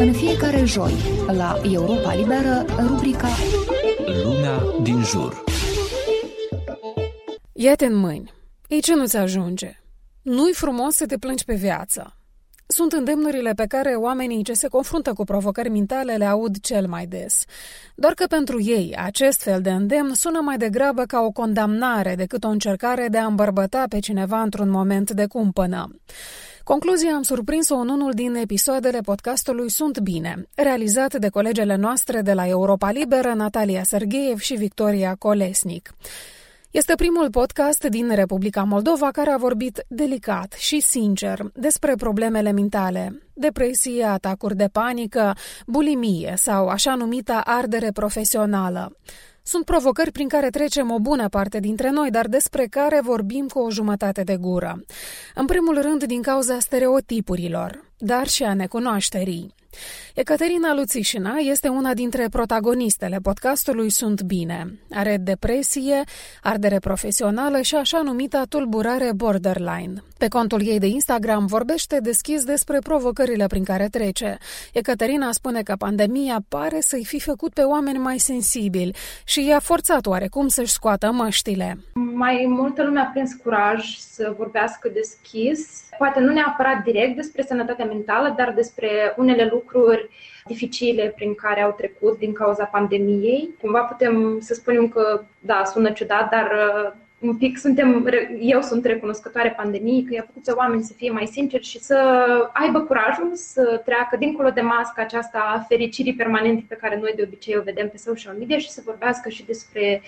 În fiecare joi, la Europa Liberă, rubrica Lumea din jur. Ia-te în mâini. Ei, ce nu-ți ajunge? Nu-i frumos să te plângi pe viață. Sunt îndemnurile pe care oamenii ce se confruntă cu provocări mentale le aud cel mai des. Doar că pentru ei, acest fel de îndemn sună mai degrabă ca o condamnare decât o încercare de a îmbărbăta pe cineva într-un moment de cumpănă. Concluzia am surprins-o în unul din episoadele podcastului Sunt bine, realizat de colegele noastre de la Europa Liberă, Natalia Sărghiev și Victoria Colesnic. Este primul podcast din Republica Moldova care a vorbit delicat și sincer despre problemele mentale, depresie, atacuri de panică, bulimie sau așa numita ardere profesională. Sunt provocări prin care trecem o bună parte dintre noi, dar despre care vorbim cu o jumătate de gură. În primul rând din cauza stereotipurilor, dar și a necunoașterii. Ecaterina Luțișina este una dintre protagonistele podcastului Sunt bine. Are depresie, ardere profesională și așa numita tulburare borderline. Pe contul ei de Instagram vorbește deschis despre provocările prin care trece. Ecaterina spune că pandemia pare să-i fi făcut pe oameni mai sensibili și i-a forțat oarecum să-și scoată măștile. Mai multă lume a prins curaj să vorbească deschis, poate nu neapărat direct despre sănătatea mentală, dar despre unele lucruri dificile prin care au trecut din cauza pandemiei. Cumva putem să spunem că, da, sună ciudat, dar un pic eu sunt recunoscătoare pandemiei, că i-a făcut pe oameni să fie mai sinceri și să aibă curajul să treacă dincolo de masca aceasta a fericirii permanente pe care noi de obicei o vedem pe social media și să vorbească și despre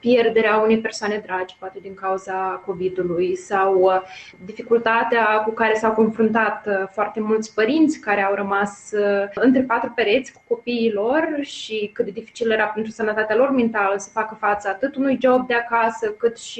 pierderea unei persoane dragi, poate din cauza COVID-ului, sau dificultatea cu care s-au confruntat foarte mulți părinți care au rămas între patru pereți cu copiii lor și cât de dificil era pentru sănătatea lor mentală să facă față atât unui job de acasă, cât și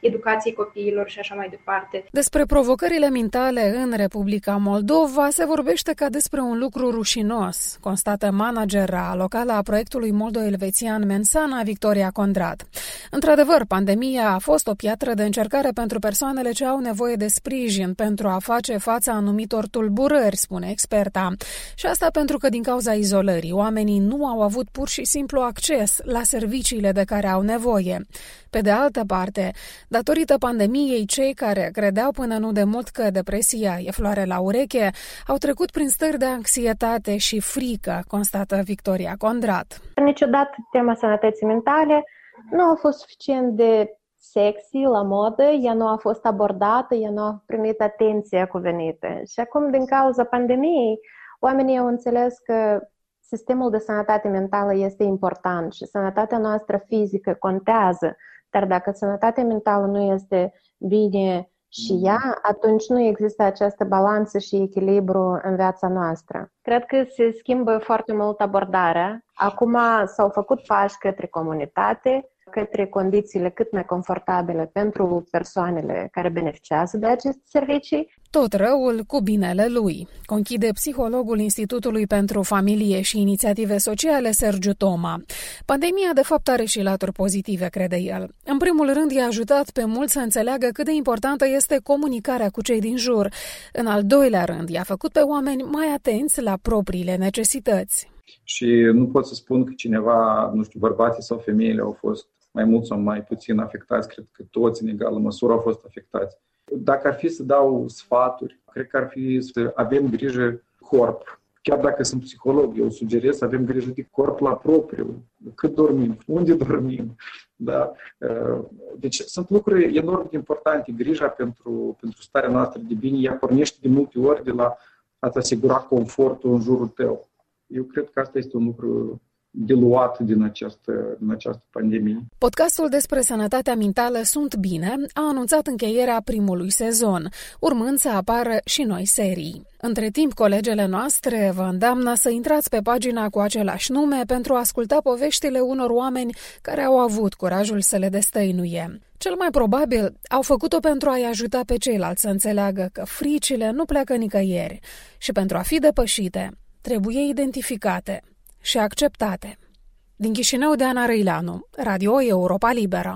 educației copiilor și așa mai departe. Despre provocările mentale în Republica Moldova se vorbește ca despre un lucru rușinos, constată managera locală a proiectului moldo-elvețian Mensana, Victoria Condrat. Într-adevăr, pandemia a fost o piatră de încercare pentru persoanele ce au nevoie de sprijin pentru a face fața anumitor tulburări, spune experta. Și asta pentru că din cauza izolării, oamenii nu au avut pur și simplu acces la serviciile de care au nevoie. Pe de altă parte, datorită pandemiei, cei care credeau până nu de mult că depresia e floare la ureche au trecut prin stări de anxietate și frică, constată Victoria Condrat. Niciodată tema sănătății mentale nu a fost suficient de sexy, la modă, ea nu a fost abordată, ea nu a primit atenția cuvenită. Și acum, din cauza pandemiei, oamenii au înțeles că sistemul de sănătate mentală este important și sănătatea noastră fizică contează, dar dacă sănătatea mentală nu este bine și ea, atunci nu există această balanță și echilibru în viața noastră. Cred că se schimbă foarte mult abordarea. Acum s-au făcut pași către comunitate, către condițiile cât mai confortabile pentru persoanele care beneficiază de aceste servicii. Tot răul cu binele lui, conchide psihologul Institutului pentru Familie și Inițiative Sociale, Sergiu Toma. Pandemia, de fapt, are și laturi pozitive, crede el. În primul rând, i-a ajutat pe mulți să înțeleagă cât de importantă este comunicarea cu cei din jur. În al doilea rând, i-a făcut pe oameni mai atenți la propriile necesități. Și nu pot să spun că cineva, nu știu, bărbații sau femeile au fost mai mult sau mai puțin afectați, cred că toți în egală măsură au fost afectați. Dacă ar fi să dau sfaturi, cred că ar fi să avem grijă corp. Chiar dacă sunt psiholog, eu sugerez să avem grijă de corp la propriu. Cât dormim, unde dormim. Da? Deci sunt lucruri enorm de importante. Grija pentru starea noastră de bine, ea pornește de multe ori de la a-ți asigura confortul în jurul tău. Eu cred că asta este un lucru diluat din această pandemie. Podcastul despre sănătatea mentală Sunt bine a anunțat încheierea primului sezon, urmând să apară și noi serii. Între timp, colegele noastre vă îndeamnă să intrați pe pagina cu același nume pentru a asculta poveștile unor oameni care au avut curajul să le destăinuie. Cel mai probabil au făcut-o pentru a-i ajuta pe ceilalți să înțeleagă că fricile nu pleacă nicăieri și pentru a fi depășite trebuie identificate și acceptate. Din Chișinău, Deana Râilanu, Radio Europa Liberă.